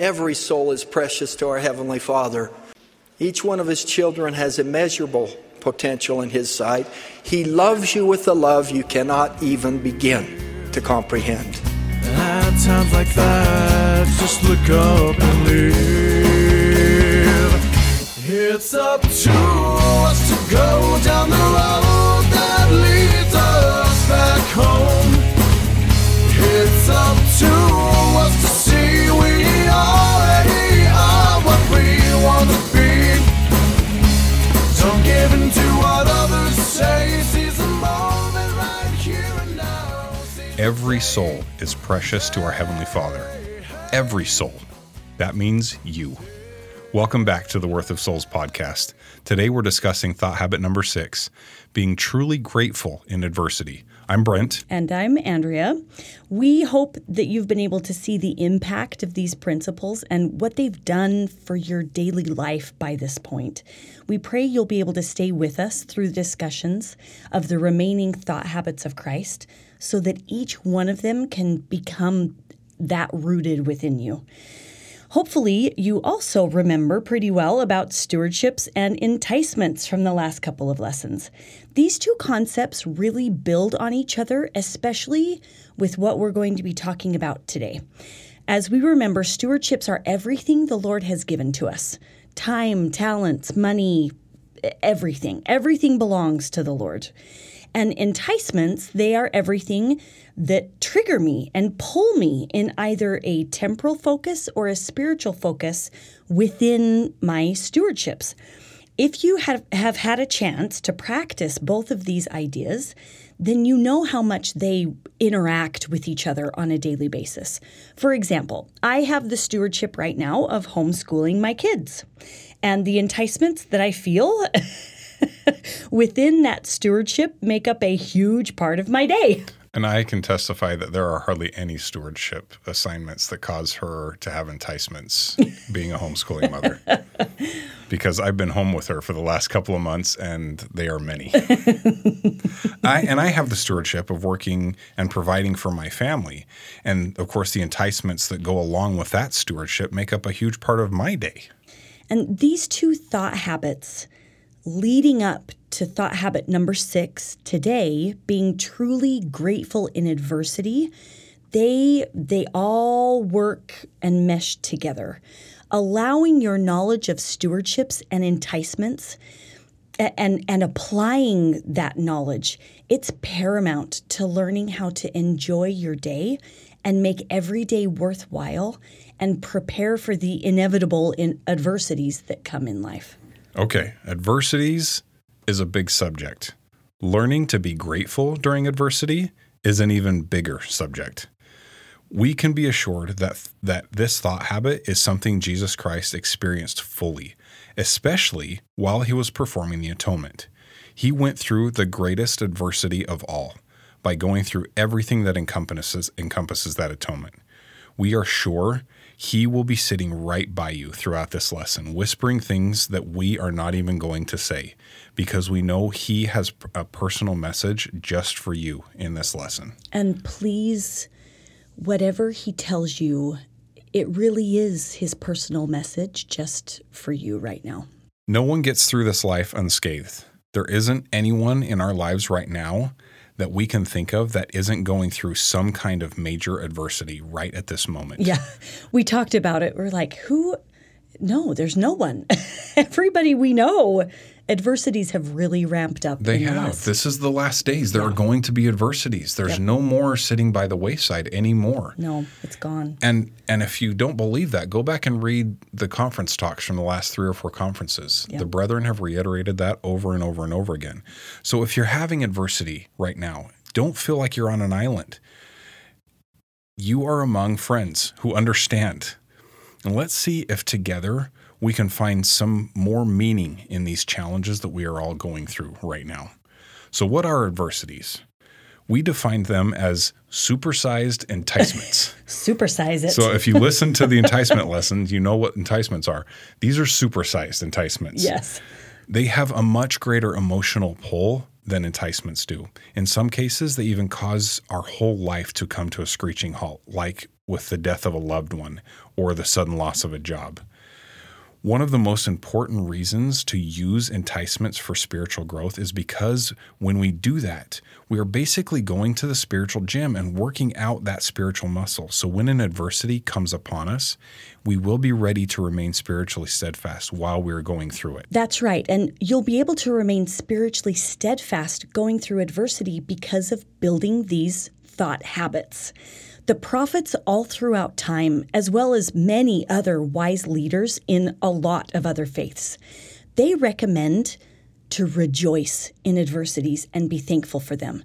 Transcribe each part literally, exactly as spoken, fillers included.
Every soul is precious to our Heavenly Father. Each one of His children has immeasurable potential in His sight. He loves you with a love you cannot even begin to comprehend. At times like that, just look up and live. It's up to us to go down the road that leads us back home. It's up to us to see we already are what we want to be. Don't give in to what others say. Seize the moment right here and now. Every soul is precious to our Heavenly Father. Every soul. That means you. Welcome back to the Worth of Souls podcast. Today we're discussing thought habit number six, being truly grateful in adversity. I'm Brent. And I'm Andrea. We hope that you've been able to see the impact of these principles and what they've done for your daily life by this point. We pray you'll be able to stay with us through discussions of the remaining thought habits of Christ so that each one of them can become that rooted within you. Hopefully, you also remember pretty well about stewardships and enticements from the last couple of lessons. These two concepts really build on each other, especially with what we're going to be talking about today. As we remember, stewardships are everything the Lord has given to us. Time, talents, money, everything. Everything belongs to the Lord. And enticements, they are everything that trigger me and pull me in either a temporal focus or a spiritual focus within my stewardships. If you have, have had a chance to practice both of these ideas, then you know how much they interact with each other on a daily basis. For example, I have the stewardship right now of homeschooling my kids, and the enticements that I feel within that stewardship make up a huge part of my day. And I can testify that there are hardly any stewardship assignments that cause her to have enticements being a homeschooling mother, because I've been home with her for the last couple of months, and they are many. I, and I have the stewardship of working and providing for my family. And, of course, the enticements that go along with that stewardship make up a huge part of my day. And these two thought habits leading up to thought habit number six today, being truly grateful in adversity, they they all work and mesh together. Allowing your knowledge of stewardships and enticements and, and applying that knowledge, it's paramount to learning how to enjoy your day and make every day worthwhile and prepare for the inevitable in adversities that come in life. Okay, adversities is a big subject. Learning to be grateful during adversity is an even bigger subject. We can be assured that that this thought habit is something Jesus Christ experienced fully, especially while he was performing the atonement. He went through the greatest adversity of all by going through everything that encompasses encompasses that atonement. We are sure he will be sitting right by you throughout this lesson, whispering things that we are not even going to say, because we know he has a personal message just for you in this lesson. And please, whatever he tells you, it really is his personal message just for you right now. No one gets through this life unscathed. There isn't anyone in our lives right now that we can think of that isn't going through some kind of major adversity right at this moment. Yeah. We talked about it. We're like, who? No, there's no one. Everybody we know, adversities have really ramped up. They have. Last. This is the last days. There yeah. are going to be adversities. There's yep. no more sitting by the wayside anymore. No, it's gone. And and if you don't believe that, go back and read the conference talks from the last three or four conferences. Yep. The brethren have reiterated that over and over and over again. So if you're having adversity right now, don't feel like you're on an island. You are among friends who understand. And let's see if together we can find some more meaning in these challenges that we are all going through right now. So what are adversities? We defined them as supersized enticements. Supersize it. So if you listen to the enticement lessons, you know what enticements are. These are supersized enticements. Yes. They have a much greater emotional pull than enticements do. In some cases, they even cause our whole life to come to a screeching halt, like with the death of a loved one or the sudden loss of a job. One of the most important reasons to use enticements for spiritual growth is because when we do that, we are basically going to the spiritual gym and working out that spiritual muscle. So when an adversity comes upon us, we will be ready to remain spiritually steadfast while we're going through it. That's right. And you'll be able to remain spiritually steadfast going through adversity because of building these thought habits. The prophets all throughout time, as well as many other wise leaders in a lot of other faiths, they recommend to rejoice in adversities and be thankful for them.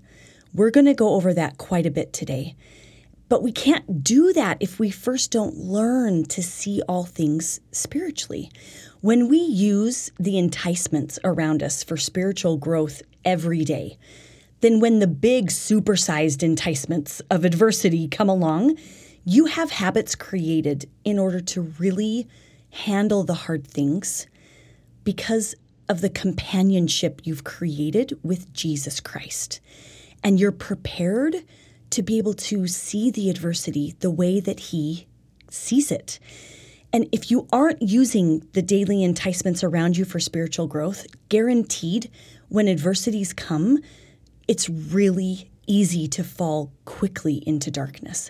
We're going to go over that quite a bit today. But we can't do that if we first don't learn to see all things spiritually. When we use the enticements around us for spiritual growth every day, then when the big supersized enticements of adversity come along, you have habits created in order to really handle the hard things because of the companionship you've created with Jesus Christ. And you're prepared to be able to see the adversity the way that he sees it. And if you aren't using the daily enticements around you for spiritual growth, guaranteed when adversities come, it's really easy to fall quickly into darkness.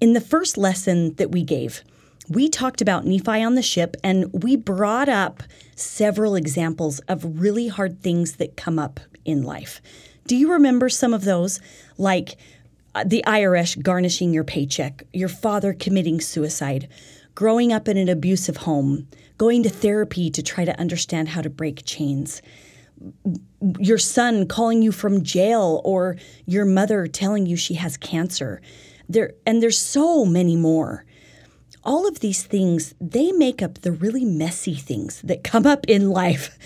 In the first lesson that we gave, we talked about Nephi on the ship, and we brought up several examples of really hard things that come up in life. Do you remember some of those? Like the I R S garnishing your paycheck, your father committing suicide, growing up in an abusive home, going to therapy to try to understand how to break chains, your son calling you from jail, or your mother telling you she has cancer. There, and there's so many more. All of these things, they make up the really messy things that come up in life.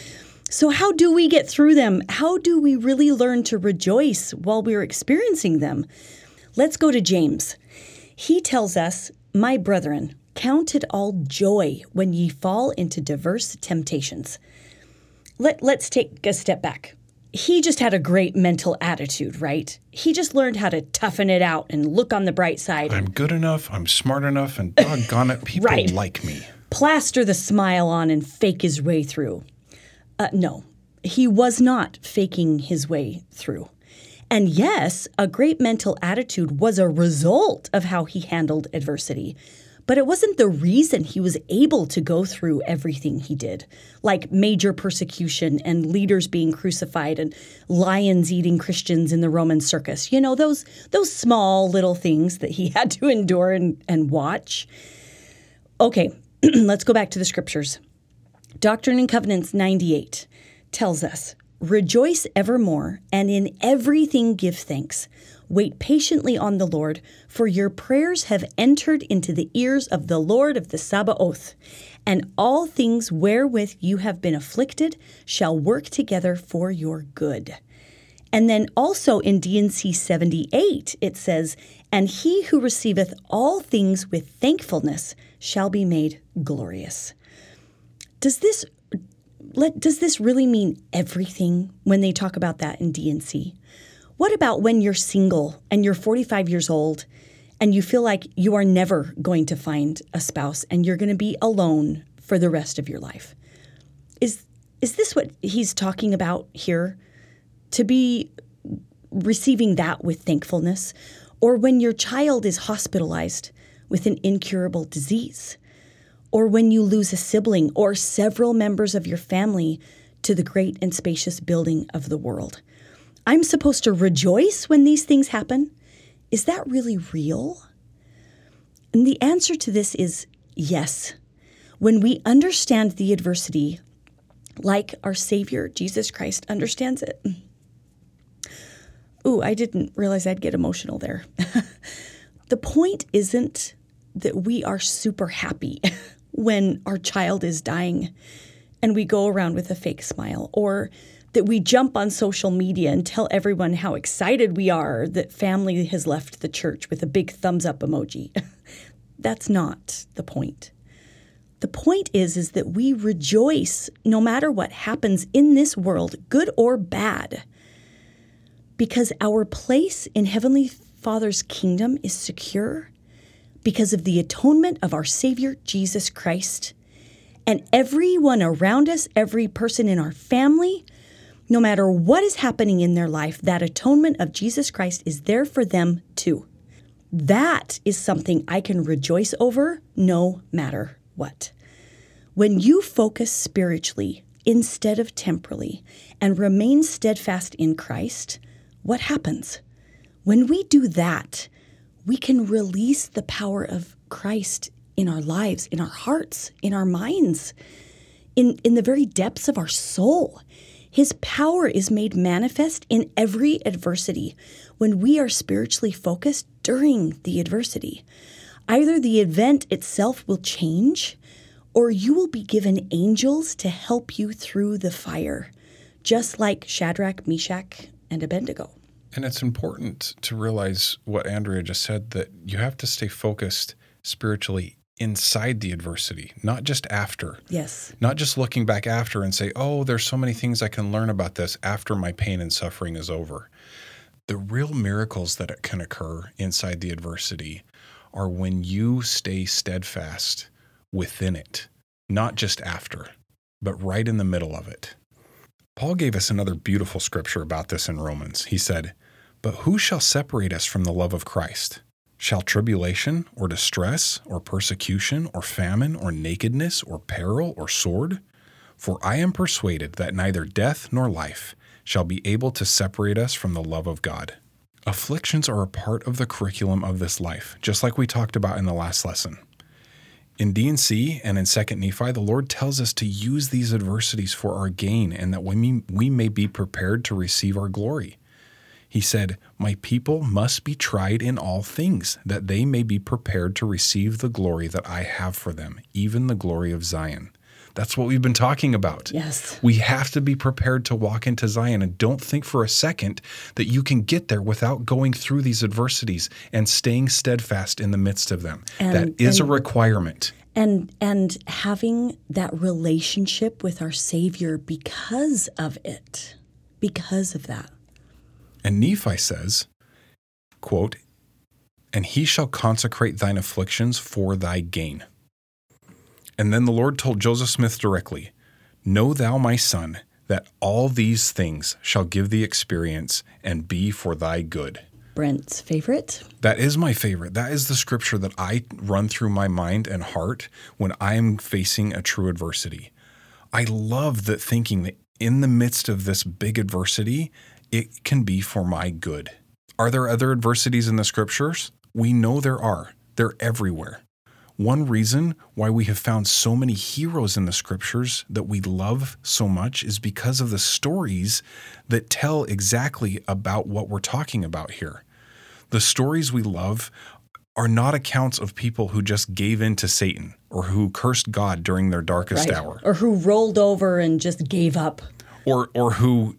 So how do we get through them? How do we really learn to rejoice while we're experiencing them? Let's go to James. He tells us, "My brethren, count it all joy when ye fall into diverse temptations." Let, let's take a step back. He just had a great mental attitude, right? He just learned how to toughen it out and look on the bright side. I'm good enough, I'm smart enough, and doggone it, people right. like me. Plaster the smile on and fake his way through. Uh, no, he was not faking his way through. And yes, a great mental attitude was a result of how he handled adversity. But it wasn't the reason he was able to go through everything he did, like major persecution and leaders being crucified and lions eating Christians in the Roman circus. You know, those those small little things that he had to endure and, and watch. Okay, let's go back to the scriptures. Doctrine and Covenants ninety-eight tells us, "Rejoice evermore, and in everything give thanks. Wait patiently on the Lord, for your prayers have entered into the ears of the Lord of the Sabaoth. And all things wherewith you have been afflicted shall work together for your good." And then also in D and C seventy-eight, it says, "And he who receiveth all things with thankfulness shall be made glorious." Does this Let, does this really mean everything when they talk about that in D and C? What about when you're single and you're forty-five years old and you feel like you are never going to find a spouse and you're going to be alone for the rest of your life? Is is this what he's talking about here? To be receiving that with thankfulness? Or when your child is hospitalized with an incurable disease? Or when you lose a sibling or several members of your family to the great and spacious building of the world? I'm supposed to rejoice when these things happen? Is that really real? And the answer to this is yes. When we understand the adversity, like our Savior, Jesus Christ, understands it. Ooh, I didn't realize I'd get emotional there. The point isn't that we are super happy when our child is dying and we go around with a fake smile, or that we jump on social media and tell everyone how excited we are that family has left the church with a big thumbs up emoji. That's not the point. The point is, is that we rejoice no matter what happens in this world, good or bad. because our place in Heavenly Father's kingdom is secure because of the atonement of our Savior, Jesus Christ. And everyone around us, every person in our family, no matter what is happening in their life, that atonement of Jesus Christ is there for them too. That is something I can rejoice over no matter what. When you focus spiritually instead of temporally and remain steadfast in Christ, what happens? When we do that, we can release the power of Christ in our lives, in our hearts, in our minds, in, in the very depths of our soul. His power is made manifest in every adversity when we are spiritually focused during the adversity. Either the event itself will change, or you will be given angels to help you through the fire, just like Shadrach, Meshach, and Abednego. And it's important to realize what Andrea just said, that you have to stay focused spiritually inside the adversity, not just after. Yes. Not just looking back after and say, oh, there's so many things I can learn about this after my pain and suffering is over. The real miracles that can occur inside the adversity are when you stay steadfast within it, not just after, but right in the middle of it. Paul gave us another beautiful scripture about this in Romans. He said, "But who shall separate us from the love of Christ? Shall tribulation, or distress, or persecution, or famine, or nakedness, or peril, or sword? For I am persuaded that neither death nor life shall be able to separate us from the love of God." Afflictions are a part of the curriculum of this life, just like we talked about in the last lesson. In D and C and in Second Nephi, the Lord tells us to use these adversities for our gain and that we, we may be prepared to receive our glory. He said, "My people must be tried in all things, that they may be prepared to receive the glory that I have for them, even the glory of Zion." That's what we've been talking about. Yes. We have to be prepared to walk into Zion, and don't think for a second that you can get there without going through these adversities and staying steadfast in the midst of them. And, that is and, a requirement. And and having that relationship with our Savior because of it, because of that. And Nephi says, quote, "And he shall consecrate thine afflictions for thy gain." And then the Lord told Joseph Smith directly, "Know thou, my son, that all these things shall give thee experience and be for thy good." Brent's favorite? That is my favorite. That is the scripture that I run through my mind and heart when I am facing a true adversity. I love that thinking that in the midst of this big adversity, it can be for my good. Are there other adversities in the scriptures? We know there are. They're everywhere. One reason why we have found so many heroes in the scriptures that we love so much is because of the stories that tell exactly about what we're talking about here. The stories we love are not accounts of people who just gave in to Satan or who cursed God during their darkest right. hour. Or who rolled over and just gave up. Or, or who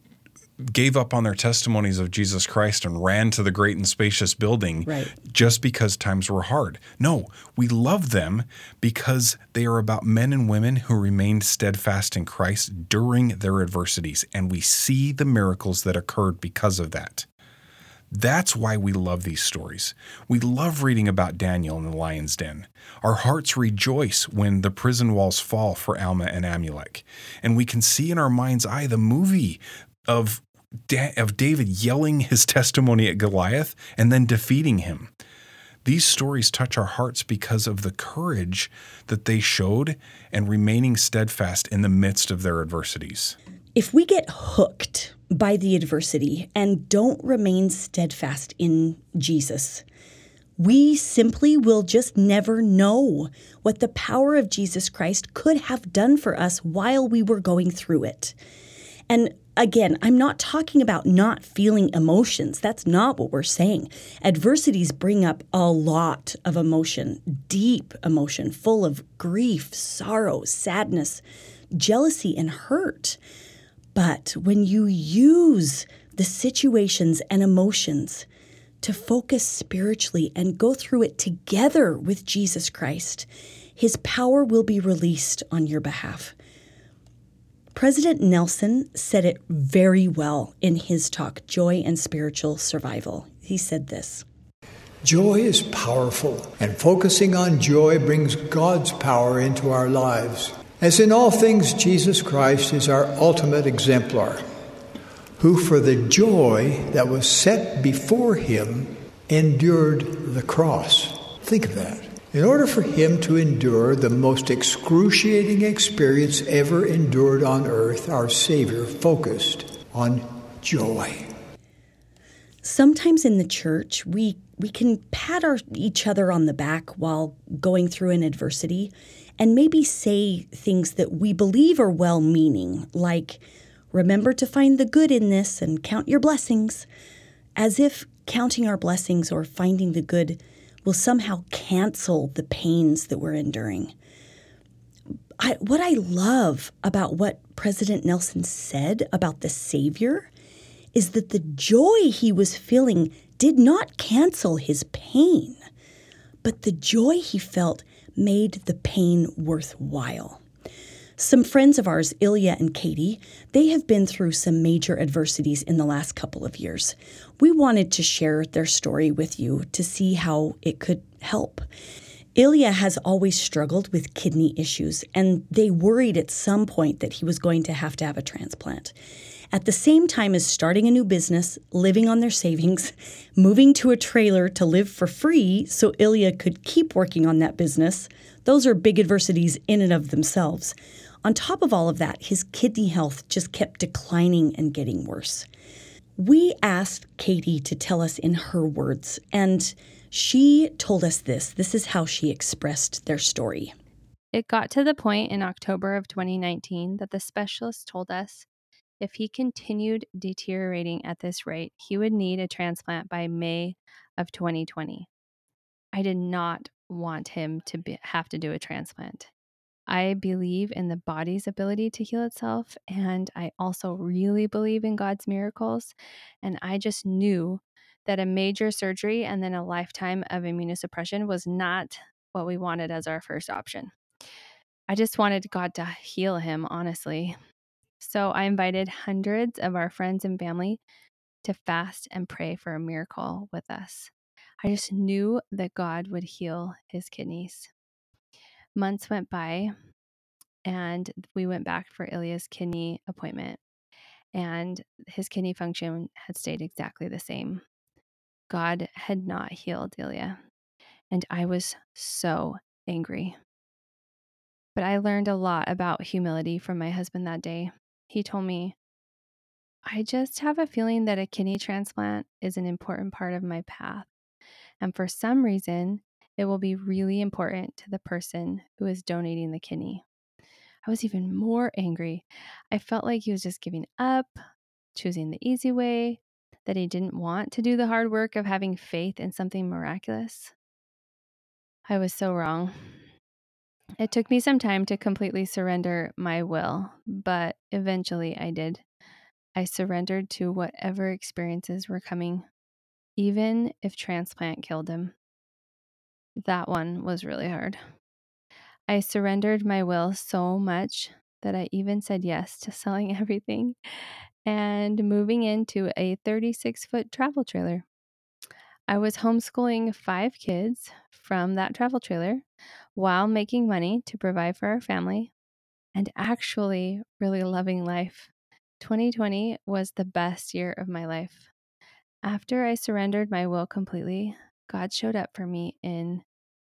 gave up on their testimonies of Jesus Christ and ran to the great and spacious building right. just because times were hard. No, we love them because they are about men and women who remained steadfast in Christ during their adversities, and we see the miracles that occurred because of that. That's why we love these stories. We love reading about Daniel in the lion's den. Our hearts rejoice when the prison walls fall for Alma and Amulek, and we can see in our mind's eye the movie of of David yelling his testimony at Goliath and then defeating him. These stories touch our hearts because of the courage that they showed and remaining steadfast in the midst of their adversities. If we get hooked by the adversity and don't remain steadfast in Jesus, we simply will just never know what the power of Jesus Christ could have done for us while we were going through it. And again, I'm not talking about not feeling emotions. That's not what we're saying. Adversities bring up a lot of emotion, deep emotion, full of grief, sorrow, sadness, jealousy, and hurt. But when you use the situations and emotions to focus spiritually and go through it together with Jesus Christ, his power will be released on your behalf. President Nelson said it very well in his talk, Joy and Spiritual Survival. He said this. Joy is powerful, and focusing on joy brings God's power into our lives. As in all things, Jesus Christ is our ultimate exemplar, who for the joy that was set before him endured the cross. Think of that. In order for him to endure the most excruciating experience ever endured on earth, our Savior focused on joy. Sometimes in the church, we we can pat our, each other on the back while going through an adversity and maybe say things that we believe are well-meaning, like, remember to find the good in this and count your blessings, as if counting our blessings or finding the good will somehow cancel the pains that we're enduring. I, what I love about what President Nelson said about the Savior is that the joy he was feeling did not cancel his pain, but the joy he felt made the pain worthwhile. Some friends of ours, Ilya and Katie, they have been through some major adversities in the last couple of years. We wanted to share their story with you to see how it could help. Ilya has always struggled with kidney issues, and they worried at some point that he was going to have to have a transplant. At the same time as starting a new business, living on their savings, moving to a trailer to live for free so Ilya could keep working on that business, those are big adversities in and of themselves. On top of all of that, his kidney health just kept declining and getting worse. We asked Katie to tell us in her words, and she told us this. This is how she expressed their story. It got to the point in October of twenty nineteen that the specialist told us if he continued deteriorating at this rate, he would need a transplant by May of twenty twenty. I did not want him to be, have to do a transplant. I believe in the body's ability to heal itself, and I also really believe in God's miracles, and I just knew that a major surgery and then a lifetime of immunosuppression was not what we wanted as our first option. I just wanted God to heal him, honestly. So I invited hundreds of our friends and family to fast and pray for a miracle with us. I just knew that God would heal his kidneys. Months went by, and we went back for Ilya's kidney appointment, and his kidney function had stayed exactly the same. God had not healed Ilya, and I was so angry. But I learned a lot about humility from my husband that day. He told me, I just have a feeling that a kidney transplant is an important part of my path. And for some reason, it will be really important to the person who is donating the kidney. I was even more angry. I felt like he was just giving up, choosing the easy way, that he didn't want to do the hard work of having faith in something miraculous. I was so wrong. It took me some time to completely surrender my will, but eventually I did. I surrendered to whatever experiences were coming, even if transplant killed him. That one was really hard. I surrendered my will so much that I even said yes to selling everything and moving into a thirty-six foot travel trailer. I was homeschooling five kids from that travel trailer while making money to provide for our family and actually really loving life. twenty twenty was the best year of my life. After I surrendered my will completely, God showed up for me in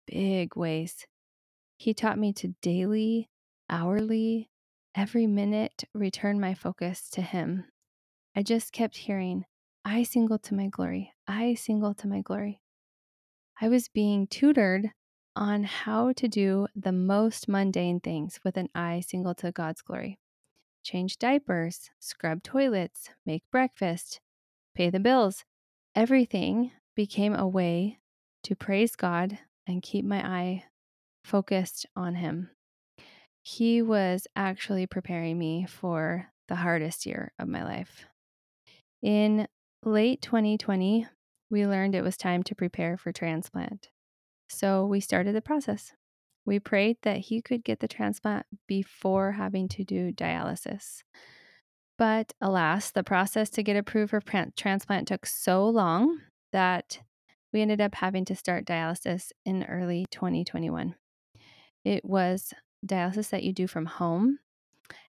big ways. He taught me to daily, hourly, every minute return my focus to Him. I just kept hearing, I single to my glory. I single to my glory. I was being tutored on how to do the most mundane things with an eye single to God's glory. Change diapers, scrub toilets, make breakfast, pay the bills. Everything became a way to praise God and keep my eye focused on Him. He was actually preparing me for the hardest year of my life. In late twenty twenty, we learned it was time to prepare for transplant. So we started the process. We prayed that he could get the transplant before having to do dialysis. But alas, the process to get approved for transplant took so long that we ended up having to start dialysis in early twenty twenty-one. It was dialysis that you do from home,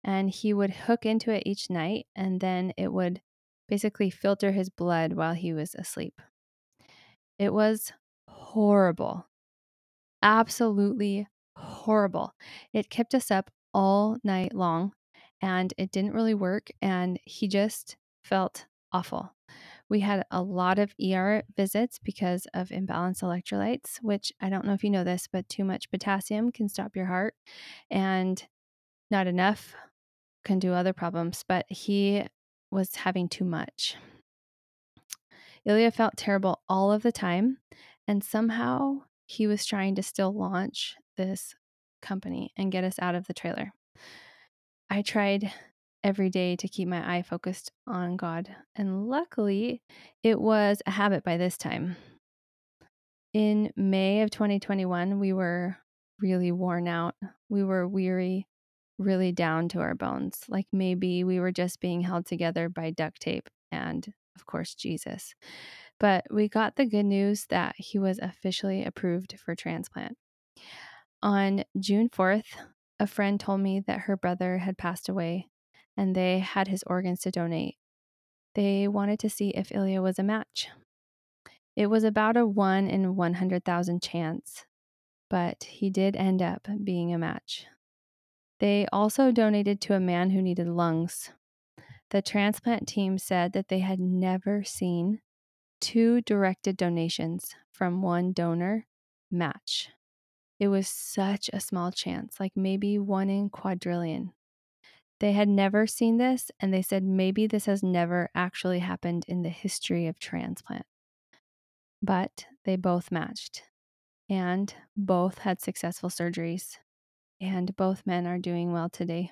and he would hook into it each night, and then it would basically filter his blood while he was asleep. It was horrible. Absolutely horrible. It kept us up all night long, and it didn't really work, and he just felt awful. We had a lot of E R visits because of imbalanced electrolytes, which I don't know if you know this, but too much potassium can stop your heart, and not enough can do other problems, but he was having too much. Ilya felt terrible all of the time, and somehow he was trying to still launch this company and get us out of the trailer. I tried every day to keep my eye focused on God, and luckily it was a habit by this time. In May of twenty twenty-one, we were really worn out. We were weary, really down to our bones. Like maybe we were just being held together by duct tape and, of course, Jesus. But we got the good news that he was officially approved for transplant. On June fourth, a friend told me that her brother had passed away and they had his organs to donate. They wanted to see if Ilya was a match. It was about a one in one hundred thousand chance, but he did end up being a match. They also donated to a man who needed lungs. The transplant team said that they had never seen two directed donations from one donor match. It was such a small chance, like maybe one in quadrillion. They had never seen this, and they said maybe this has never actually happened in the history of transplant. But they both matched, and both had successful surgeries, and both men are doing well today.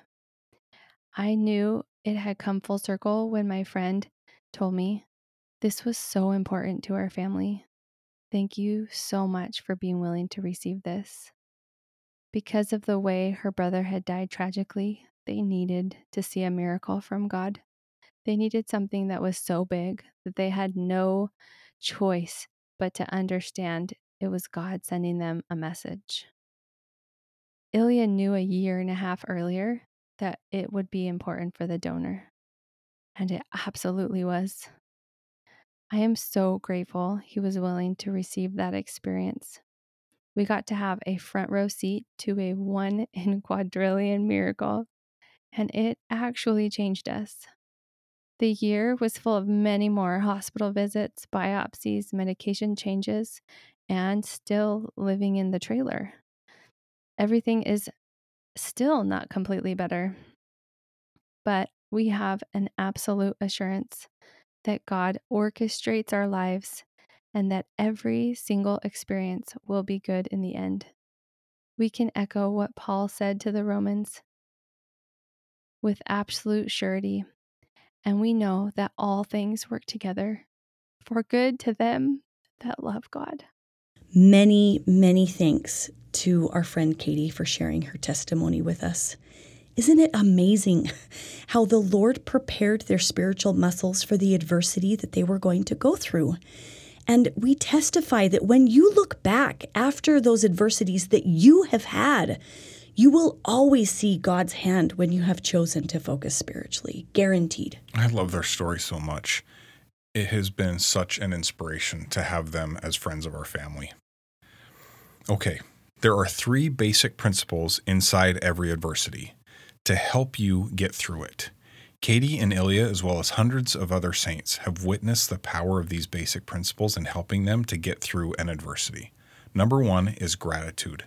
I knew it had come full circle when my friend told me, "This was so important to our family. Thank you so much for being willing to receive this." Because of the way her brother had died tragically, they needed to see a miracle from God. They needed something that was so big that they had no choice but to understand it was God sending them a message. Ilya knew a year and a half earlier that it would be important for the donor, and it absolutely was. I am so grateful he was willing to receive that experience. We got to have a front row seat to a one in quadrillion miracle, and it actually changed us. The year was full of many more hospital visits, biopsies, medication changes, and still living in the trailer. Everything is still not completely better, but we have an absolute assurance that God orchestrates our lives and that every single experience will be good in the end. We can echo what Paul said to the Romans with absolute surety, and we know that all things work together for good to them that love God. Many, many thanks to our friend Katie for sharing her testimony with us. Isn't it amazing how the Lord prepared their spiritual muscles for the adversity that they were going to go through? And we testify that when you look back after those adversities that you have had, you will always see God's hand when you have chosen to focus spiritually. Guaranteed. I love their story so much. It has been such an inspiration to have them as friends of our family. Okay, there are three basic principles inside every adversity to help you get through it. Katie and Ilya, as well as hundreds of other saints, have witnessed the power of these basic principles in helping them to get through an adversity. Number one is gratitude.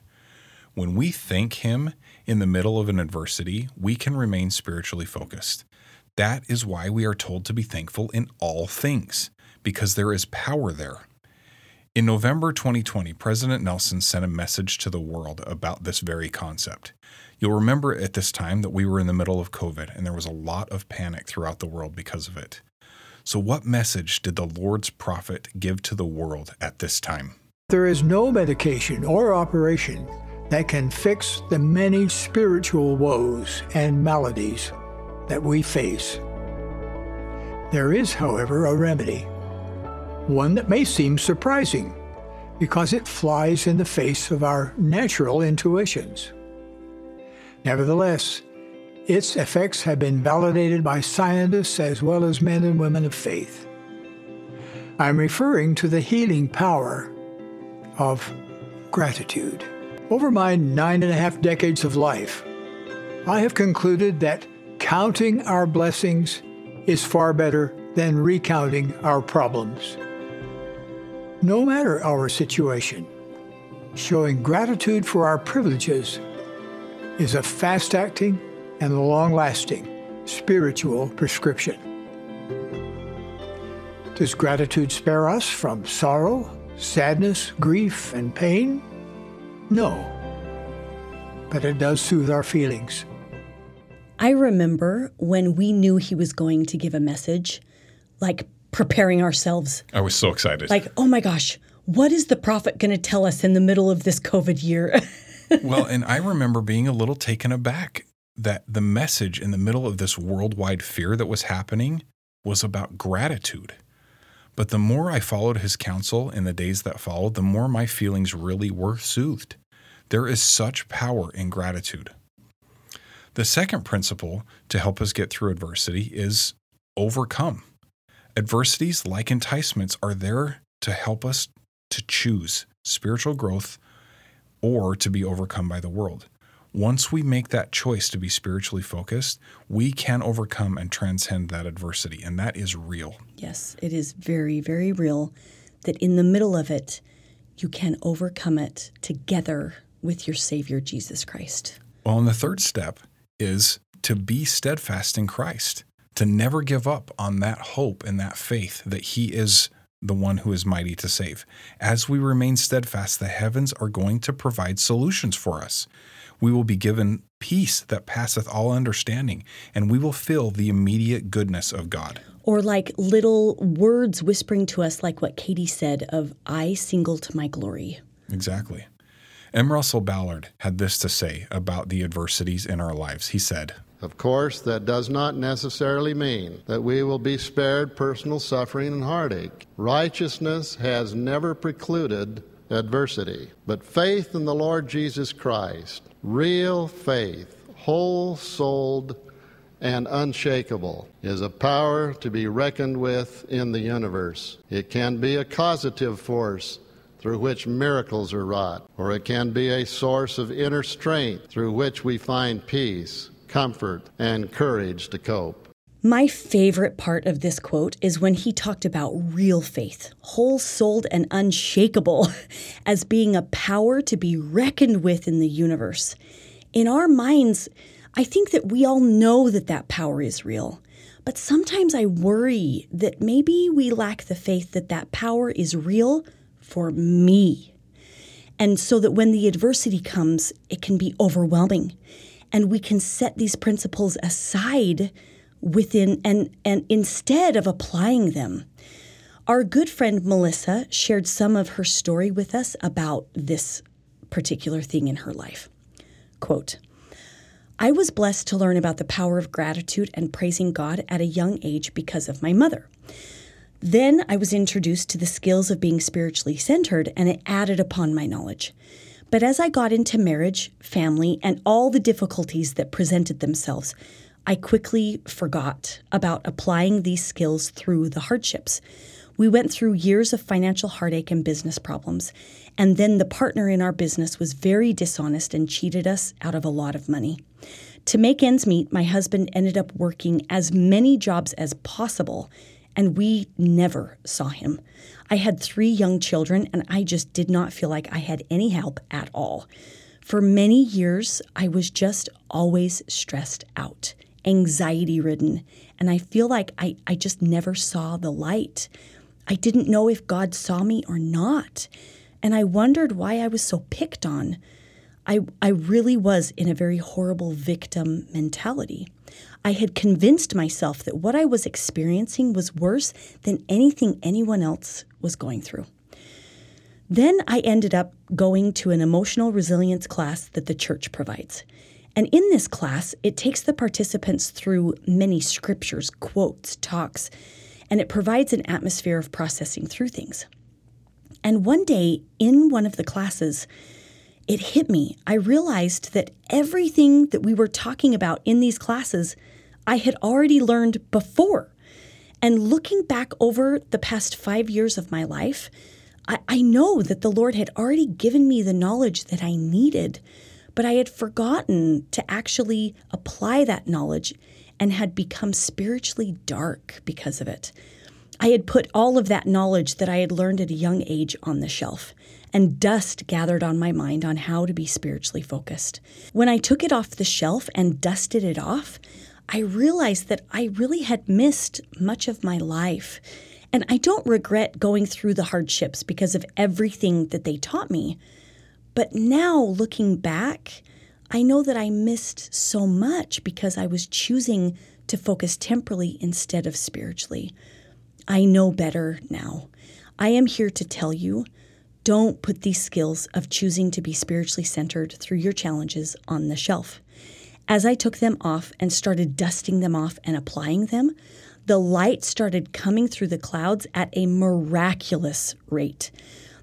When we thank Him in the middle of an adversity, we can remain spiritually focused. That is why we are told to be thankful in all things, because there is power there. In November twenty twenty, President Nelson sent a message to the world about this very concept. You'll remember at this time that we were in the middle of COVID, and there was a lot of panic throughout the world because of it. So what message did the Lord's prophet give to the world at this time? There is no medication or operation that can fix the many spiritual woes and maladies that we face. There is, however, a remedy, one that may seem surprising because it flies in the face of our natural intuitions. Nevertheless, its effects have been validated by scientists as well as men and women of faith. I'm referring to the healing power of gratitude. Over my nine and a half decades of life, I have concluded that counting our blessings is far better than recounting our problems. No matter our situation, showing gratitude for our privileges is a fast-acting and long-lasting spiritual prescription. Does gratitude spare us from sorrow, sadness, grief, and pain? No, but it does soothe our feelings. I remember when we knew he was going to give a message, like preparing ourselves. I was so excited. Like, oh my gosh, what is the prophet going to tell us in the middle of this COVID year? Well, and I remember being a little taken aback that the message in the middle of this worldwide fear that was happening was about gratitude. But the more I followed his counsel in the days that followed, the more my feelings really were soothed. There is such power in gratitude. The second principle to help us get through adversity is overcome. Adversities, like enticements, are there to help us to choose spiritual growth or to be overcome by the world. Once we make that choice to be spiritually focused, we can overcome and transcend that adversity, and that is real. Yes, it is very, very real that in the middle of it, you can overcome it together with your Savior, Jesus Christ. Well, and the third step is to be steadfast in Christ, to never give up on that hope and that faith that He is the one who is mighty to save. As we remain steadfast, the heavens are going to provide solutions for us. We will be given peace that passeth all understanding, and we will feel the immediate goodness of God. Or like little words whispering to us, like what Katie said of, I single to my glory. Exactly. M. Russell Ballard had this to say about the adversities in our lives. He said, of course, that does not necessarily mean that we will be spared personal suffering and heartache. Righteousness has never precluded adversity, but faith in the Lord Jesus Christ, real faith, whole-souled and unshakable, is a power to be reckoned with in the universe. It can be a causative force through which miracles are wrought, or it can be a source of inner strength through which we find peace, comfort, and courage to cope. My favorite part of this quote is when he talked about real faith, whole-souled and unshakable, as being a power to be reckoned with in the universe. In our minds, I think that we all know that that power is real, but sometimes I worry that maybe we lack the faith that that power is real for me. And so that when the adversity comes, it can be overwhelming, and we can set these principles aside within and, and instead of applying them. Our good friend Melissa shared some of her story with us about this particular thing in her life. Quote, I was blessed to learn about the power of gratitude and praising God at a young age because of my mother. Then I was introduced to the skills of being spiritually centered, and it added upon my knowledge. But as I got into marriage, family, and all the difficulties that presented themselves, I quickly forgot about applying these skills through the hardships. We went through years of financial heartache and business problems, and then the partner in our business was very dishonest and cheated us out of a lot of money. To make ends meet, my husband ended up working as many jobs as possible, and we never saw him. I had three young children, and I just did not feel like I had any help at all. For many years, I was just always stressed out, anxiety-ridden, and I feel like I, I just never saw the light. I didn't know if God saw me or not, and I wondered why I was so picked on. I, I really was in a very horrible victim mentality. I had convinced myself that what I was experiencing was worse than anything anyone else was going through. Then I ended up going to an emotional resilience class that the church provides. And in this class, it takes the participants through many scriptures, quotes, talks, and it provides an atmosphere of processing through things. And one day in one of the classes, it hit me. I realized that everything that we were talking about in these classes, I had already learned before. And looking back over the past five years of my life, I, I know that the Lord had already given me the knowledge that I needed, but I had forgotten to actually apply that knowledge and had become spiritually dark because of it. I had put all of that knowledge that I had learned at a young age on the shelf, and dust gathered on my mind on how to be spiritually focused. When I took it off the shelf and dusted it off, I realized that I really had missed much of my life. And I don't regret going through the hardships because of everything that they taught me. But now looking back, I know that I missed so much because I was choosing to focus temporally instead of spiritually. I know better now. I am here to tell you, don't put these skills of choosing to be spiritually centered through your challenges on the shelf. As I took them off and started dusting them off and applying them, the light started coming through the clouds at a miraculous rate.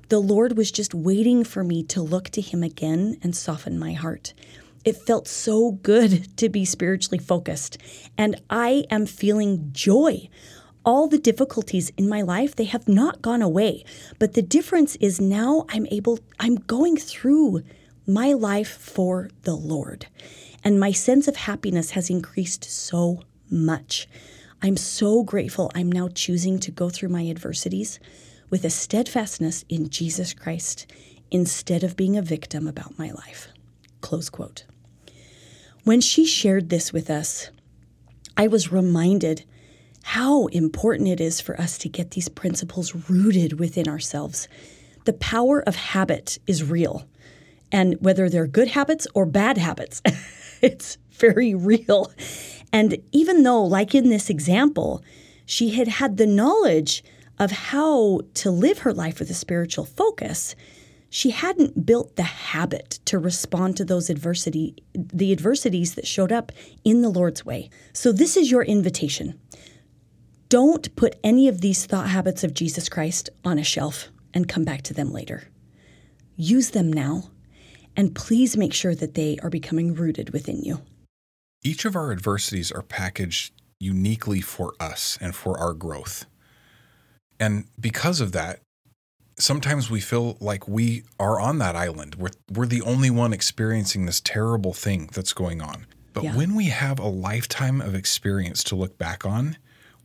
The Lord was just waiting for me to look to Him again and soften my heart. It felt so good to be spiritually focused, and I am feeling joy. All the difficulties in my life, they have not gone away, but the difference is now I'm able, I'm going through my life for the Lord, and my sense of happiness has increased so much. I'm so grateful I'm now choosing to go through my adversities with a steadfastness in Jesus Christ instead of being a victim about my life. Close quote. When she shared this with us, I was reminded how important it is for us to get these principles rooted within ourselves. The power of habit is real, and whether they're good habits or bad habits, it's very real. And even though, like in this example, she had had the knowledge of how to live her life with a spiritual focus, she hadn't built the habit to respond to those adversity, the adversities that showed up in the Lord's way. So this is your invitation. Don't put any of these thought habits of Jesus Christ on a shelf and come back to them later. Use them now, and please make sure that they are becoming rooted within you. Each of our adversities are packaged uniquely for us and for our growth. And because of that, sometimes we feel like we are on that island. We're, we're the only one experiencing this terrible thing that's going on. But yeah. When we have a lifetime of experience to look back on,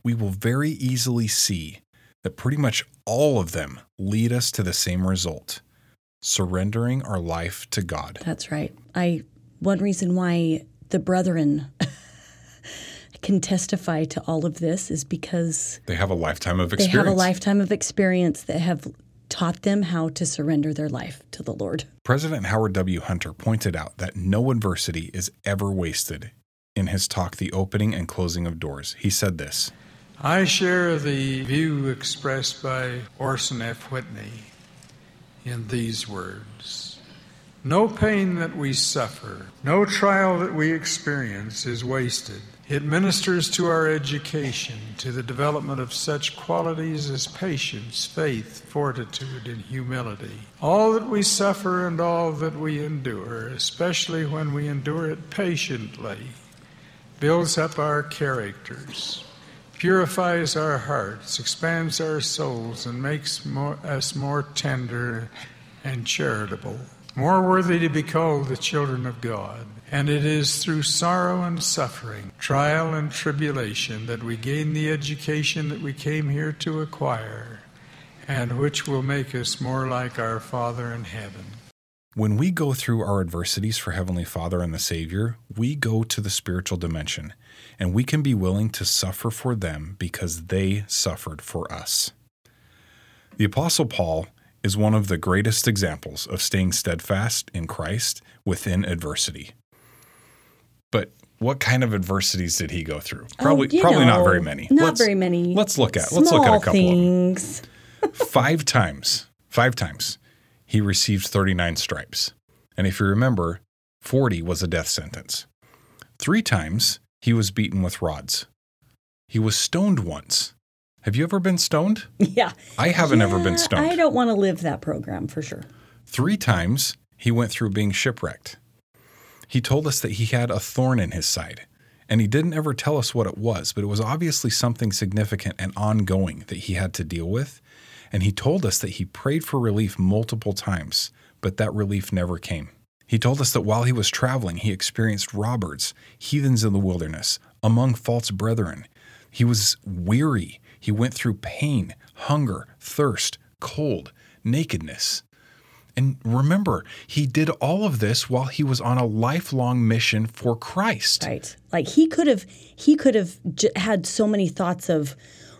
we will very easily see that pretty much all of them lead us to the same result, surrendering our life to God. That's right. I one reason why the brethren can testify to all of this is because they have a lifetime of experience. They have a lifetime of experience that have taught them how to surrender their life to the Lord. President Howard W. Hunter pointed out that no adversity is ever wasted. In his talk, The Opening and Closing of Doors, he said this: I share the view expressed by Orson F. Whitney in these words: no pain that we suffer, no trial that we experience is wasted. It ministers to our education, to the development of such qualities as patience, faith, fortitude, and humility. All that we suffer and all that we endure, especially when we endure it patiently, builds up our characters, purifies our hearts, expands our souls, and makes more, us more tender and charitable, more worthy to be called the children of God. And it is through sorrow and suffering, trial and tribulation, that we gain the education that we came here to acquire, and which will make us more like our Father in heaven. When we go through our adversities for Heavenly Father and the Savior, we go to the spiritual dimension, and we can be willing to suffer for them because they suffered for us. The Apostle Paul is one of the greatest examples of staying steadfast in Christ within adversity. But what kind of adversities did he go through? Probably, oh, probably know, not very many. Not let's, very many. Let's look at. Small let's look at a couple things. of them. Five times. Five times. he received thirty-nine stripes. And if you remember, forty was a death sentence. Three times he was beaten with rods. He was stoned once. Have you ever been stoned? Yeah. I haven't yeah, ever been stoned. I don't want to live that program for sure. Three times he went through being shipwrecked. He told us that he had a thorn in his side, and he didn't ever tell us what it was, but it was obviously something significant and ongoing that he had to deal with. And he told us that he prayed for relief multiple times, but that relief never came. He told us that while he was traveling, he experienced robbers, heathens in the wilderness, among false brethren. He was weary. He went through pain, hunger, thirst, cold, nakedness. And remember, he did all of this while he was on a lifelong mission for Christ. Right. Like he could have he could have j- had so many thoughts of,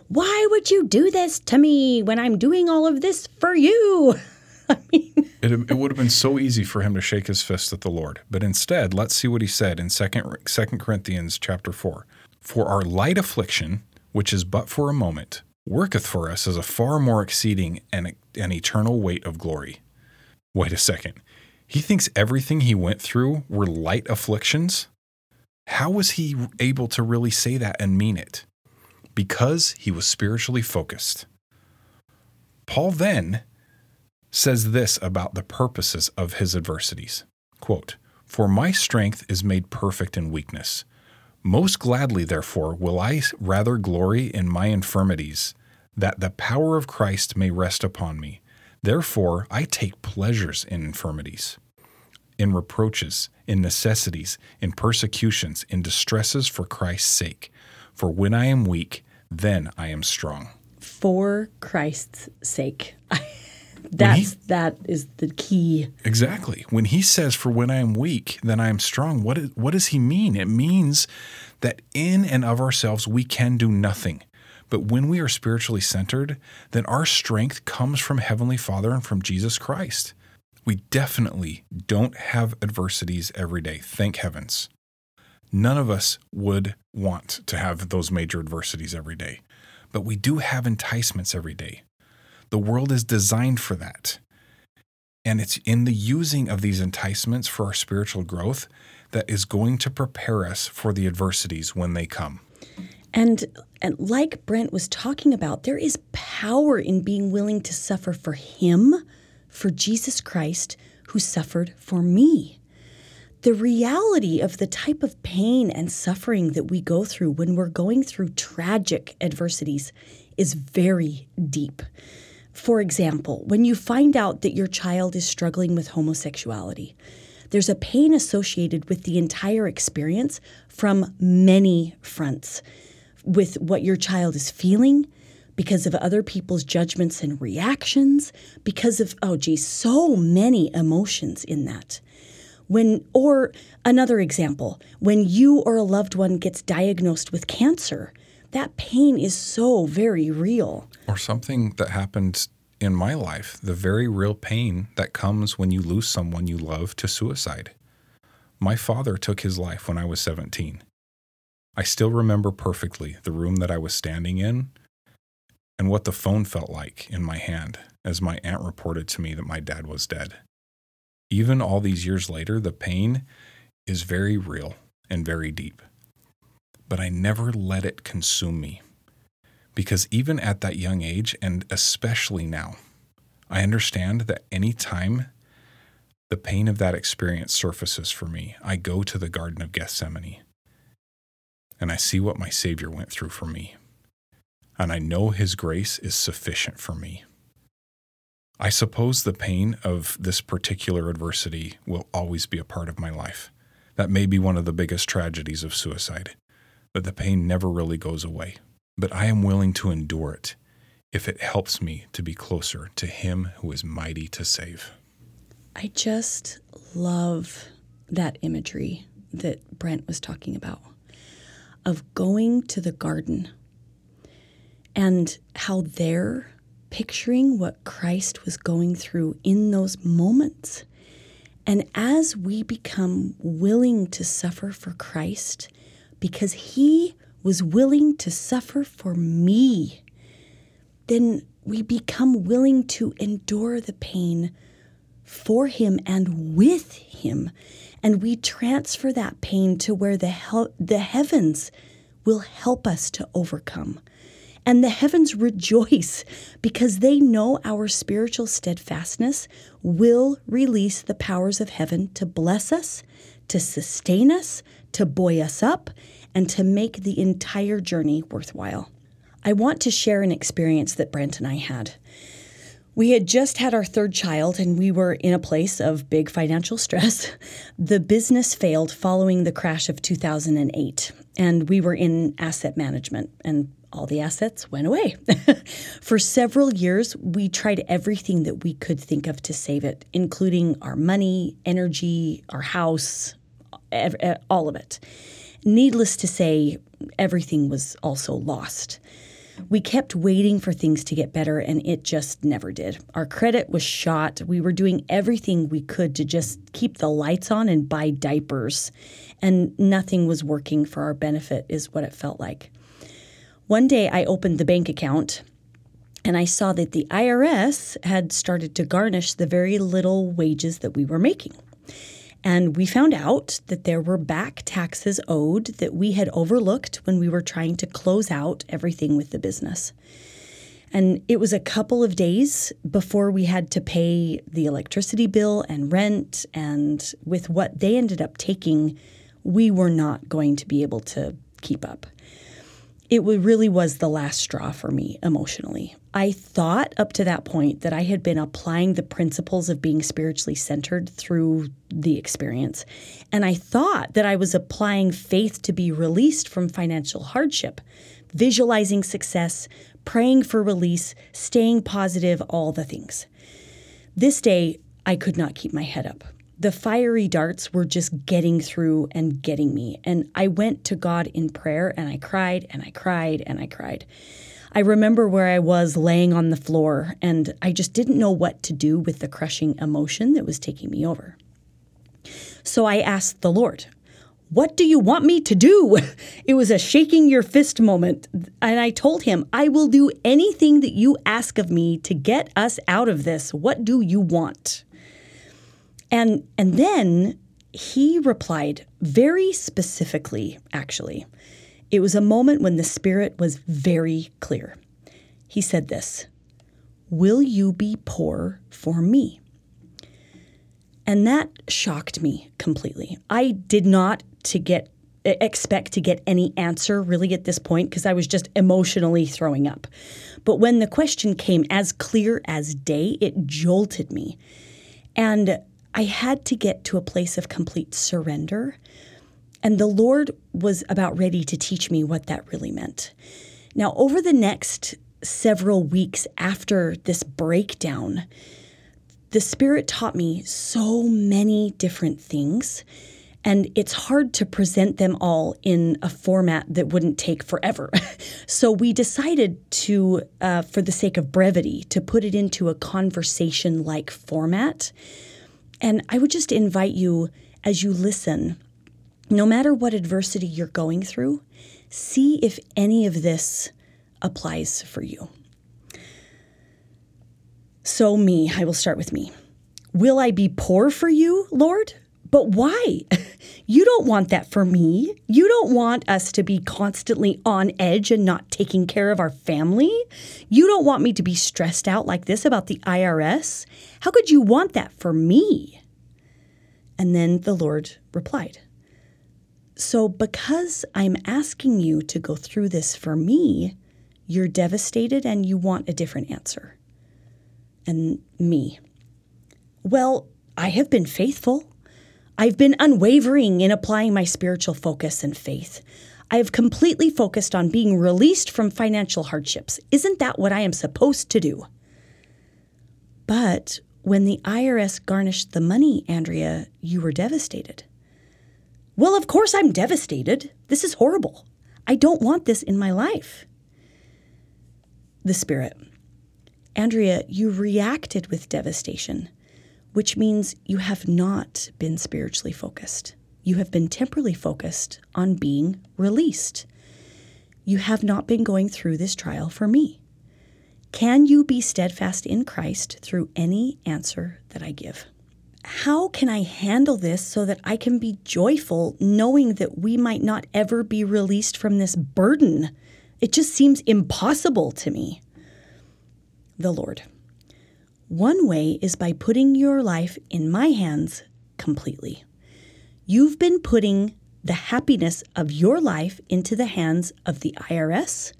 why would you do this to me when I'm doing all of this for you? I mean, it, it would have been so easy for him to shake his fist at the Lord. But instead, let's see what he said in Second Corinthians chapter four. For our light affliction, which is but for a moment, worketh for us as a far more exceeding and an eternal weight of glory. Wait a second. He thinks everything he went through were light afflictions? How was he able to really say that and mean it? Because he was spiritually focused. Paul then says this about the purposes of his adversities. Quote, for my strength is made perfect in weakness. Most gladly, therefore, will I rather glory in my infirmities, that the power of Christ may rest upon me. Therefore, I take pleasures in infirmities, in reproaches, in necessities, in persecutions, in distresses for Christ's sake. For when I am weak, then I am strong. For Christ's sake. That's he, that is the key. Exactly. When he says, for when I am weak, then I am strong, what is, what does he mean? It means that in and of ourselves, we can do nothing. But when we are spiritually centered, then our strength comes from Heavenly Father and from Jesus Christ. We definitely don't have adversities every day, thank heavens. None of us would want to have those major adversities every day. But we do have enticements every day. The world is designed for that. And it's in the using of these enticements for our spiritual growth that is going to prepare us for the adversities when they come. And, and like Brent was talking about, there is power in being willing to suffer for him, for Jesus Christ, who suffered for me. The reality of the type of pain and suffering that we go through when we're going through tragic adversities is very deep. For example, when you find out that your child is struggling with homosexuality, there's a pain associated with the entire experience from many fronts. With what your child is feeling, because of other people's judgments and reactions, because of, oh geez, so many emotions in that. When, or another example, when you or a loved one gets diagnosed with cancer, that pain is so very real. Or something that happened in my life, the very real pain that comes when you lose someone you love to suicide. My father took his life when I was seventeen. I still remember perfectly the room that I was standing in and what the phone felt like in my hand as my aunt reported to me that my dad was dead. Even all these years later, the pain is very real and very deep. But I never let it consume me. Because even at that young age, and especially now, I understand that any time the pain of that experience surfaces for me, I go to the Garden of Gethsemane. And I see what my Savior went through for me. And I know His grace is sufficient for me. I suppose the pain of this particular adversity will always be a part of my life. That may be one of the biggest tragedies of suicide, that the pain never really goes away. But I am willing to endure it if it helps me to be closer to Him who is mighty to save. I just love that imagery that Brent was talking about, of going to the garden and how there, picturing what Christ was going through in those moments. And as we become willing to suffer for Christ, because He was willing to suffer for me, then we become willing to endure the pain for him and with him, and we transfer that pain to where the hel- the heavens will help us to overcome. And the heavens rejoice because they know our spiritual steadfastness will release the powers of heaven to bless us, to sustain us, to buoy us up, and to make the entire journey worthwhile. I want to share an experience that Brent and I had. We had just had our third child, and we were in a place of big financial stress. The business failed following the crash of two thousand eight, and we were in asset management, and all the assets went away. For several years, we tried everything that we could think of to save it, including our money, energy, our house, all of it. Needless to say, everything was also lost. We kept waiting for things to get better, and it just never did. Our credit was shot. We were doing everything we could to just keep the lights on and buy diapers, and nothing was working for our benefit is what it felt like. One day I opened the bank account and I saw that the I R S had started to garnish the very little wages that we were making. And we found out that there were back taxes owed that we had overlooked when we were trying to close out everything with the business. And it was a couple of days before we had to pay the electricity bill and rent, and with what they ended up taking, we were not going to be able to keep up. It really was the last straw for me emotionally. I thought up to that point that I had been applying the principles of being spiritually centered through the experience. And I thought that I was applying faith to be released from financial hardship, visualizing success, praying for release, staying positive, all the things. This day, I could not keep my head up. The fiery darts were just getting through and getting me. And I went to God in prayer, and I cried, and I cried, and I cried. I remember where I was laying on the floor, and I just didn't know what to do with the crushing emotion that was taking me over. So I asked the Lord, "What do you want me to do?" It was a shaking your fist moment. And I told him, "I will do anything that you ask of me to get us out of this. What do you want?" And and then he replied very specifically, actually. It was a moment when the Spirit was very clear. He said this, "Will you be poor for me?" And that shocked me completely. I did not to get expect to get any answer really at this point because I was just emotionally throwing up. But when the question came as clear as day, it jolted me. And I had to get to a place of complete surrender, and the Lord was about ready to teach me what that really meant. Now, over the next several weeks after this breakdown, the Spirit taught me so many different things, and it's hard to present them all in a format that wouldn't take forever. So we decided to, uh, for the sake of brevity, to put it into a conversation-like format. And I would just invite you, as you listen, no matter what adversity you're going through, see if any of this applies for you. So me, I will start with me. Will I be poor for you, Lord? But why? You don't want that for me. You don't want us to be constantly on edge and not taking care of our family. You don't want me to be stressed out like this about the I R S. How could you want that for me? And then the Lord replied, "So because I'm asking you to go through this for me, you're devastated and you want a different answer." And me, "Well, I have been faithful. I've been unwavering in applying my spiritual focus and faith. I have completely focused on being released from financial hardships. Isn't that what I am supposed to do?" "But when the I R S garnished the money, Andrea, you were devastated." "Well, of course I'm devastated. This is horrible. I don't want this in my life." The Spirit, "Andrea, you reacted with devastation, which means you have not been spiritually focused. You have been temporally focused on being released. You have not been going through this trial for me. Can you be steadfast in Christ through any answer that I give?" how can I handle this so that I can be joyful knowing that we might not ever be released from this burden? It just seems impossible to me. The Lord. One way is by putting your life in my hands completely. You've been putting the happiness of your life into the hands of the I R S,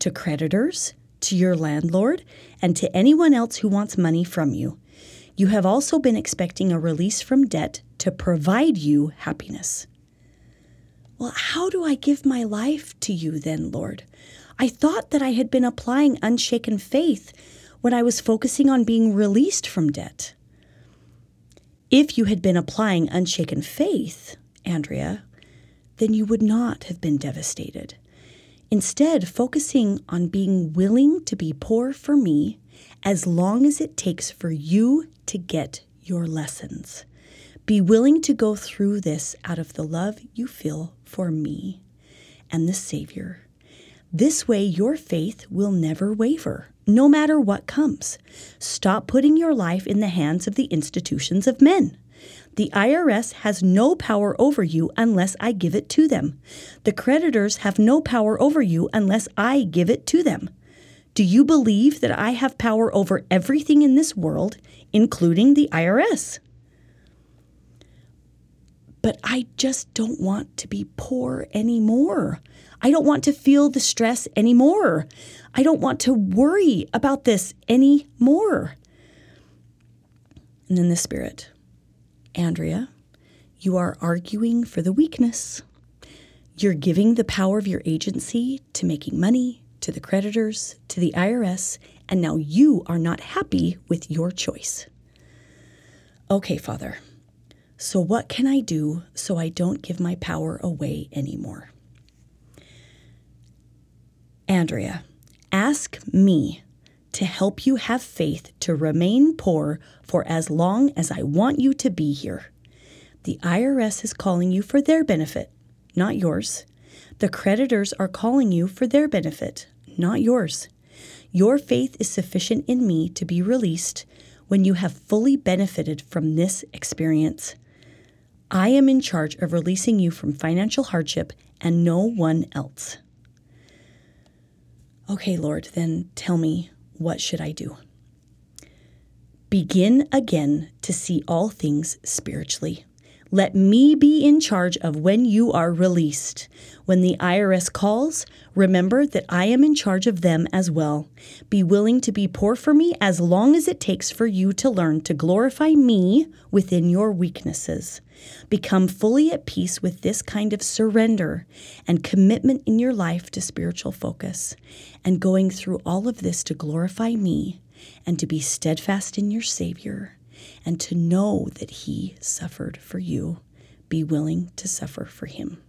to creditors, to your landlord, and to anyone else who wants money from you. You have also been expecting a release from debt to provide you happiness. Well, how do I give my life to you then, Lord? I thought that I had been applying unshaken faith when I was focusing on being released from debt. If you had been applying unshaken faith, Andrea, then you would not have been devastated. Instead, focusing on being willing to be poor for me as long as it takes for you to get your lessons. Be willing to go through this out of the love you feel for me and the Savior. This way, your faith will never waver, no matter what comes. Stop putting your life in the hands of the institutions of men. The I R S has no power over you unless I give it to them. The creditors have no power over you unless I give it to them. Do you believe that I have power over everything in this world, including the I R S? But I just don't want to be poor anymore. I don't want to feel the stress anymore. I don't want to worry about this anymore. And then the Spirit. Andrea, you are arguing for the weakness. You're giving the power of your agency to making money, to the creditors, to the I R S, and now you are not happy with your choice. Okay, Father, so what can I do so I don't give my power away anymore? Andrea, ask me to help you have faith to remain poor for as long as I want you to be here. The I R S is calling you for their benefit, not yours. The creditors are calling you for their benefit, not yours. Your faith is sufficient in me to be released when you have fully benefited from this experience. I am in charge of releasing you from financial hardship and no one else. Okay, Lord, then tell me, what should I do? Begin again to see all things spiritually. Let me be in charge of when you are released. When the I R S calls, remember that I am in charge of them as well. Be willing to be poor for me as long as it takes for you to learn to glorify me within your weaknesses. Become fully at peace with this kind of surrender and commitment in your life to spiritual focus, and going through all of this to glorify me and to be steadfast in your Savior, and to know that he suffered for you. Be willing to suffer for him.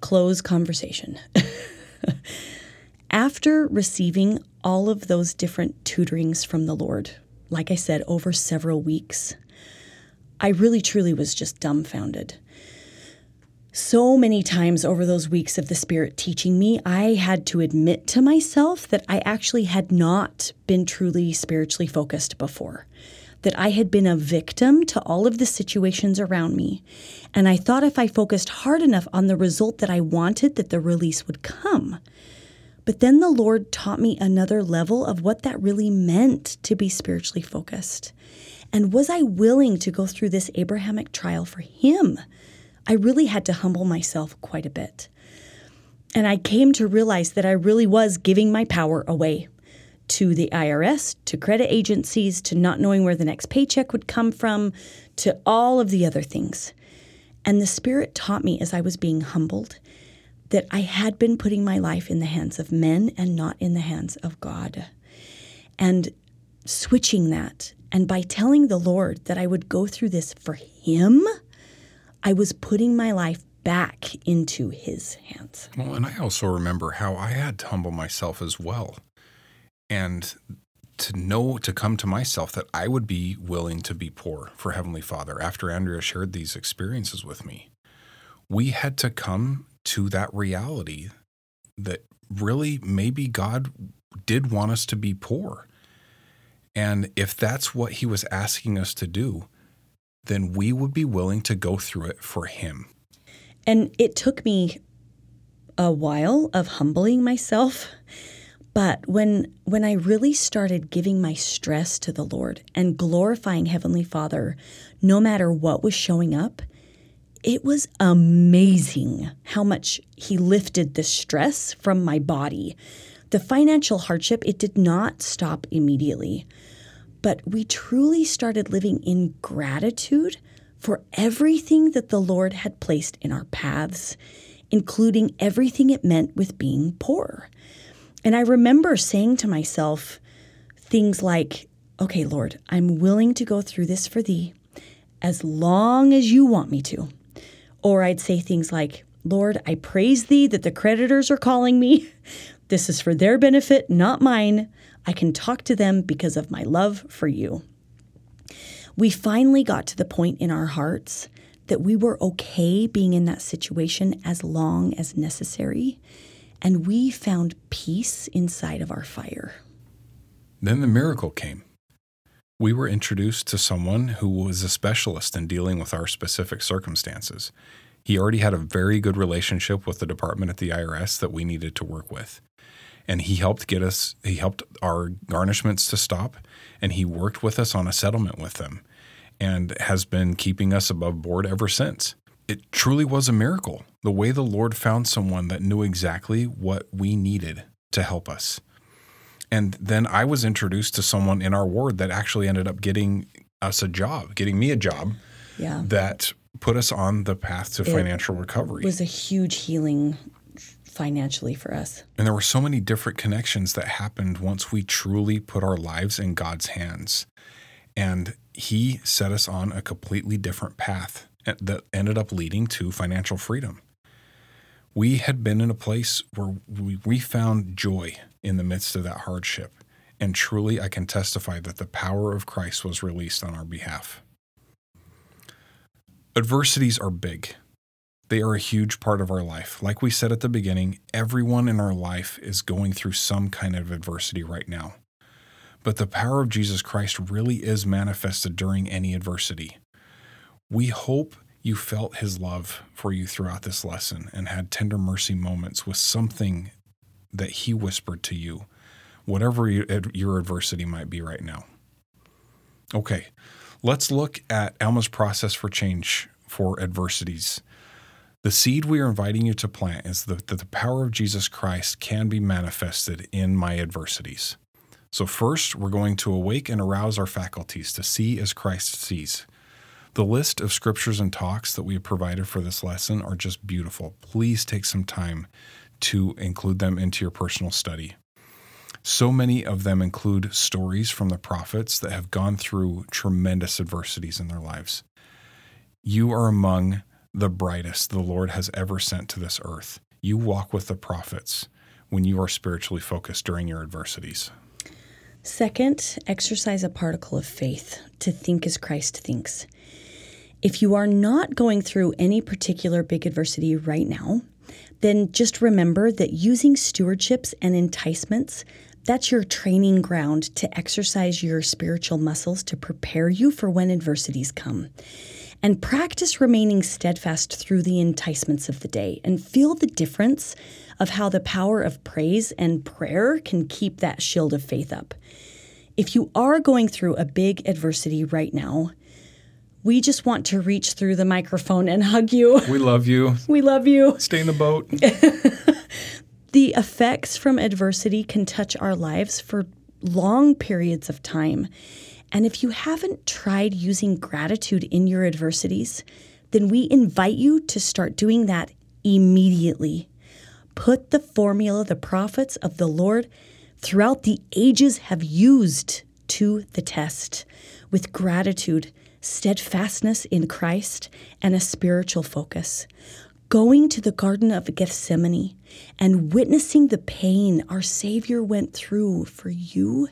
Close conversation. After receiving all of those different tutorings from the Lord, like I said, over several weeks, I really truly was just dumbfounded. So many times over those weeks of the Spirit teaching me, I had to admit to myself that I actually had not been truly spiritually focused before, that I had been a victim to all of the situations around me. And I thought if I focused hard enough on the result that I wanted, that the release would come. But then the Lord taught me another level of what that really meant to be spiritually focused. And was I willing to go through this Abrahamic trial for him? I really had to humble myself quite a bit. And I came to realize that I really was giving my power away to the I R S, to credit agencies, to not knowing where the next paycheck would come from, to all of the other things. And the Spirit taught me as I was being humbled that I had been putting my life in the hands of men and not in the hands of God. And switching that, and by telling the Lord that I would go through this for him, I was putting my life back into his hands. Well, and I also remember how I had to humble myself as well, and to know, to come to myself that I would be willing to be poor for Heavenly Father. After Andrea shared these experiences with me, we had to come to that reality that really maybe God did want us to be poor. And if that's what he was asking us to do, then we would be willing to go through it for him. And it took me a while of humbling myself. But when when I really started giving my stress to the Lord and glorifying Heavenly Father, no matter what was showing up, it was amazing how much he lifted the stress from my body. The financial hardship, it did not stop immediately. But we truly started living in gratitude for everything that the Lord had placed in our paths, including everything it meant with being poor. And I remember saying to myself things like, okay, Lord, I'm willing to go through this for thee as long as you want me to. Or I'd say things like, Lord, I praise thee that the creditors are calling me. This is for their benefit, not mine. I can talk to them because of my love for you. We finally got to the point in our hearts that we were okay being in that situation as long as necessary. And we found peace inside of our fire. Then the miracle came. We were introduced to someone who was a specialist in dealing with our specific circumstances. He already had a very good relationship with the department at the I R S that we needed to work with. And he helped get us, he helped our garnishments to stop, and he worked with us on a settlement with them and has been keeping us above board ever since. It truly was a miracle, the way the Lord found someone that knew exactly what we needed to help us. And then I was introduced to someone in our ward that actually ended up getting us a job, getting me a job yeah. that put us on the path to it financial recovery. It was a huge healing financially for us. And there were so many different connections that happened once we truly put our lives in God's hands. And he set us on a completely different path that ended up leading to financial freedom. We had been in a place where we found joy in the midst of that hardship, and truly I can testify that the power of Christ was released on our behalf. Adversities are big. They are a huge part of our life. Like we said at the beginning, everyone in our life is going through some kind of adversity right now. But the power of Jesus Christ really is manifested during any adversity. We hope you felt his love for you throughout this lesson and had tender mercy moments with something that he whispered to you, whatever your adversity might be right now. Okay, let's look at Alma's process for change for adversities. The seed we are inviting you to plant is that the power of Jesus Christ can be manifested in my adversities. So first, we're going to awake and arouse our faculties to see as Christ sees. The list of scriptures and talks that we have provided for this lesson are just beautiful. Please take some time to include them into your personal study. So many of them include stories from the prophets that have gone through tremendous adversities in their lives. You are among the brightest the Lord has ever sent to this earth. You walk with the prophets when you are spiritually focused during your adversities. Second, exercise a particle of faith to think as Christ thinks. If you are not going through any particular big adversity right now, then just remember that using stewardships and enticements, that's your training ground to exercise your spiritual muscles to prepare you for when adversities come. And practice remaining steadfast through the enticements of the day and feel the difference of how the power of praise and prayer can keep that shield of faith up. If you are going through a big adversity right now, we just want to reach through the microphone and hug you. We love you. We love you. Stay in the boat. The effects from adversity can touch our lives for long periods of time. And if you haven't tried using gratitude in your adversities, then we invite you to start doing that immediately. Put the formula the prophets of the Lord throughout the ages have used to the test with gratitude, steadfastness in Christ, and a spiritual focus. Going to the Garden of Gethsemane and witnessing the pain our Savior went through for you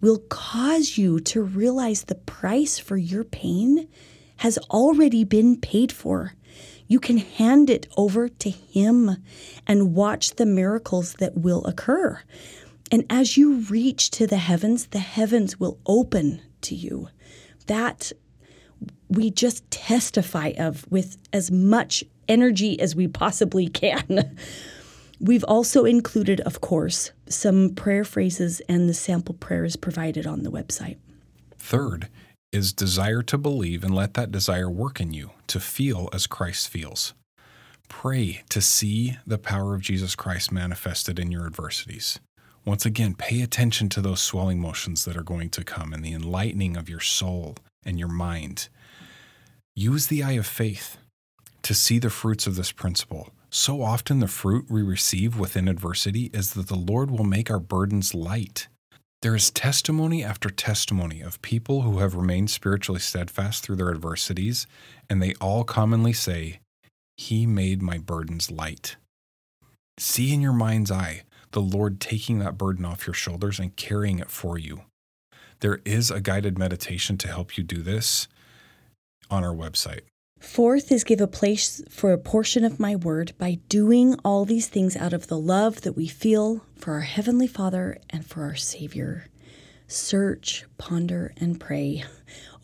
will cause you to realize the price for your pain has already been paid for. You can hand it over to Him and watch the miracles that will occur. And as you reach to the heavens, the heavens will open to you. That we just testify of with as much energy as we possibly can. We've also included, of course, some prayer phrases, and the sample prayer is provided on the website. Third is desire to believe, and let that desire work in you to feel as Christ feels. Pray to see the power of Jesus Christ manifested in your adversities. Once again, pay attention to those swelling motions that are going to come and the enlightening of your soul and your mind. Use the eye of faith to see the fruits of this principle. So often the fruit we receive within adversity is that the Lord will make our burdens light. There is testimony after testimony of people who have remained spiritually steadfast through their adversities, and they all commonly say, "He made my burdens light." See in your mind's eye the Lord taking that burden off your shoulders and carrying it for you. There is a guided meditation to help you do this on our website. Fourth is give a place for a portion of my word by doing all these things out of the love that we feel for our Heavenly Father and for our Savior. Search, ponder, and pray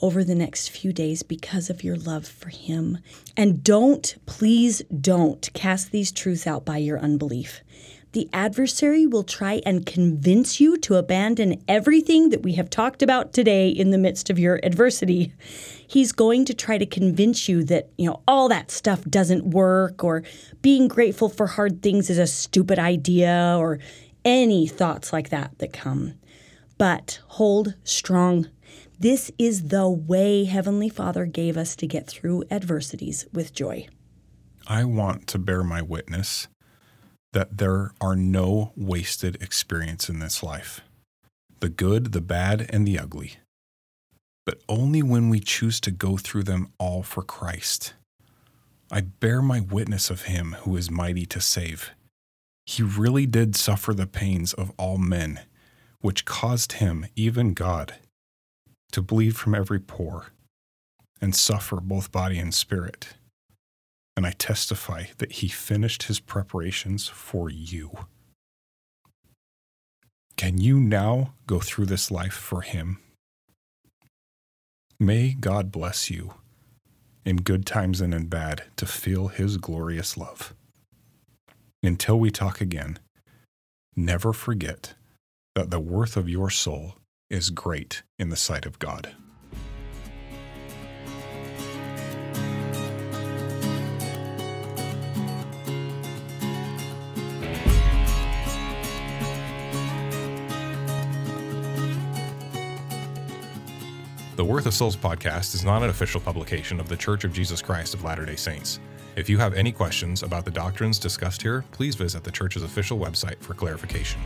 over the next few days because of your love for Him. And don't, please don't cast these truths out by your unbelief. The adversary will try and convince you to abandon everything that we have talked about today in the midst of your adversity. He's going to try to convince you that, you know, all that stuff doesn't work, or being grateful for hard things is a stupid idea, or any thoughts like that that come. But hold strong. This is the way Heavenly Father gave us to get through adversities with joy. I want to bear my witness that there are no wasted experience in this life, the good, the bad, and the ugly, but only when we choose to go through them all for Christ. I bear my witness of Him who is mighty to save. He really did suffer the pains of all men, which caused Him, even God, to bleed from every pore and suffer both body and spirit. And I testify that He finished His preparations for you. Can you now go through this life for Him? May God bless you, in good times and in bad, to feel His glorious love. Until we talk again, never forget that the worth of your soul is great in the sight of God. The Worth of Souls podcast is not an official publication of The Church of Jesus Christ of Latter Day Saints. If you have any questions about the doctrines discussed here, please visit the Church's official website for clarification.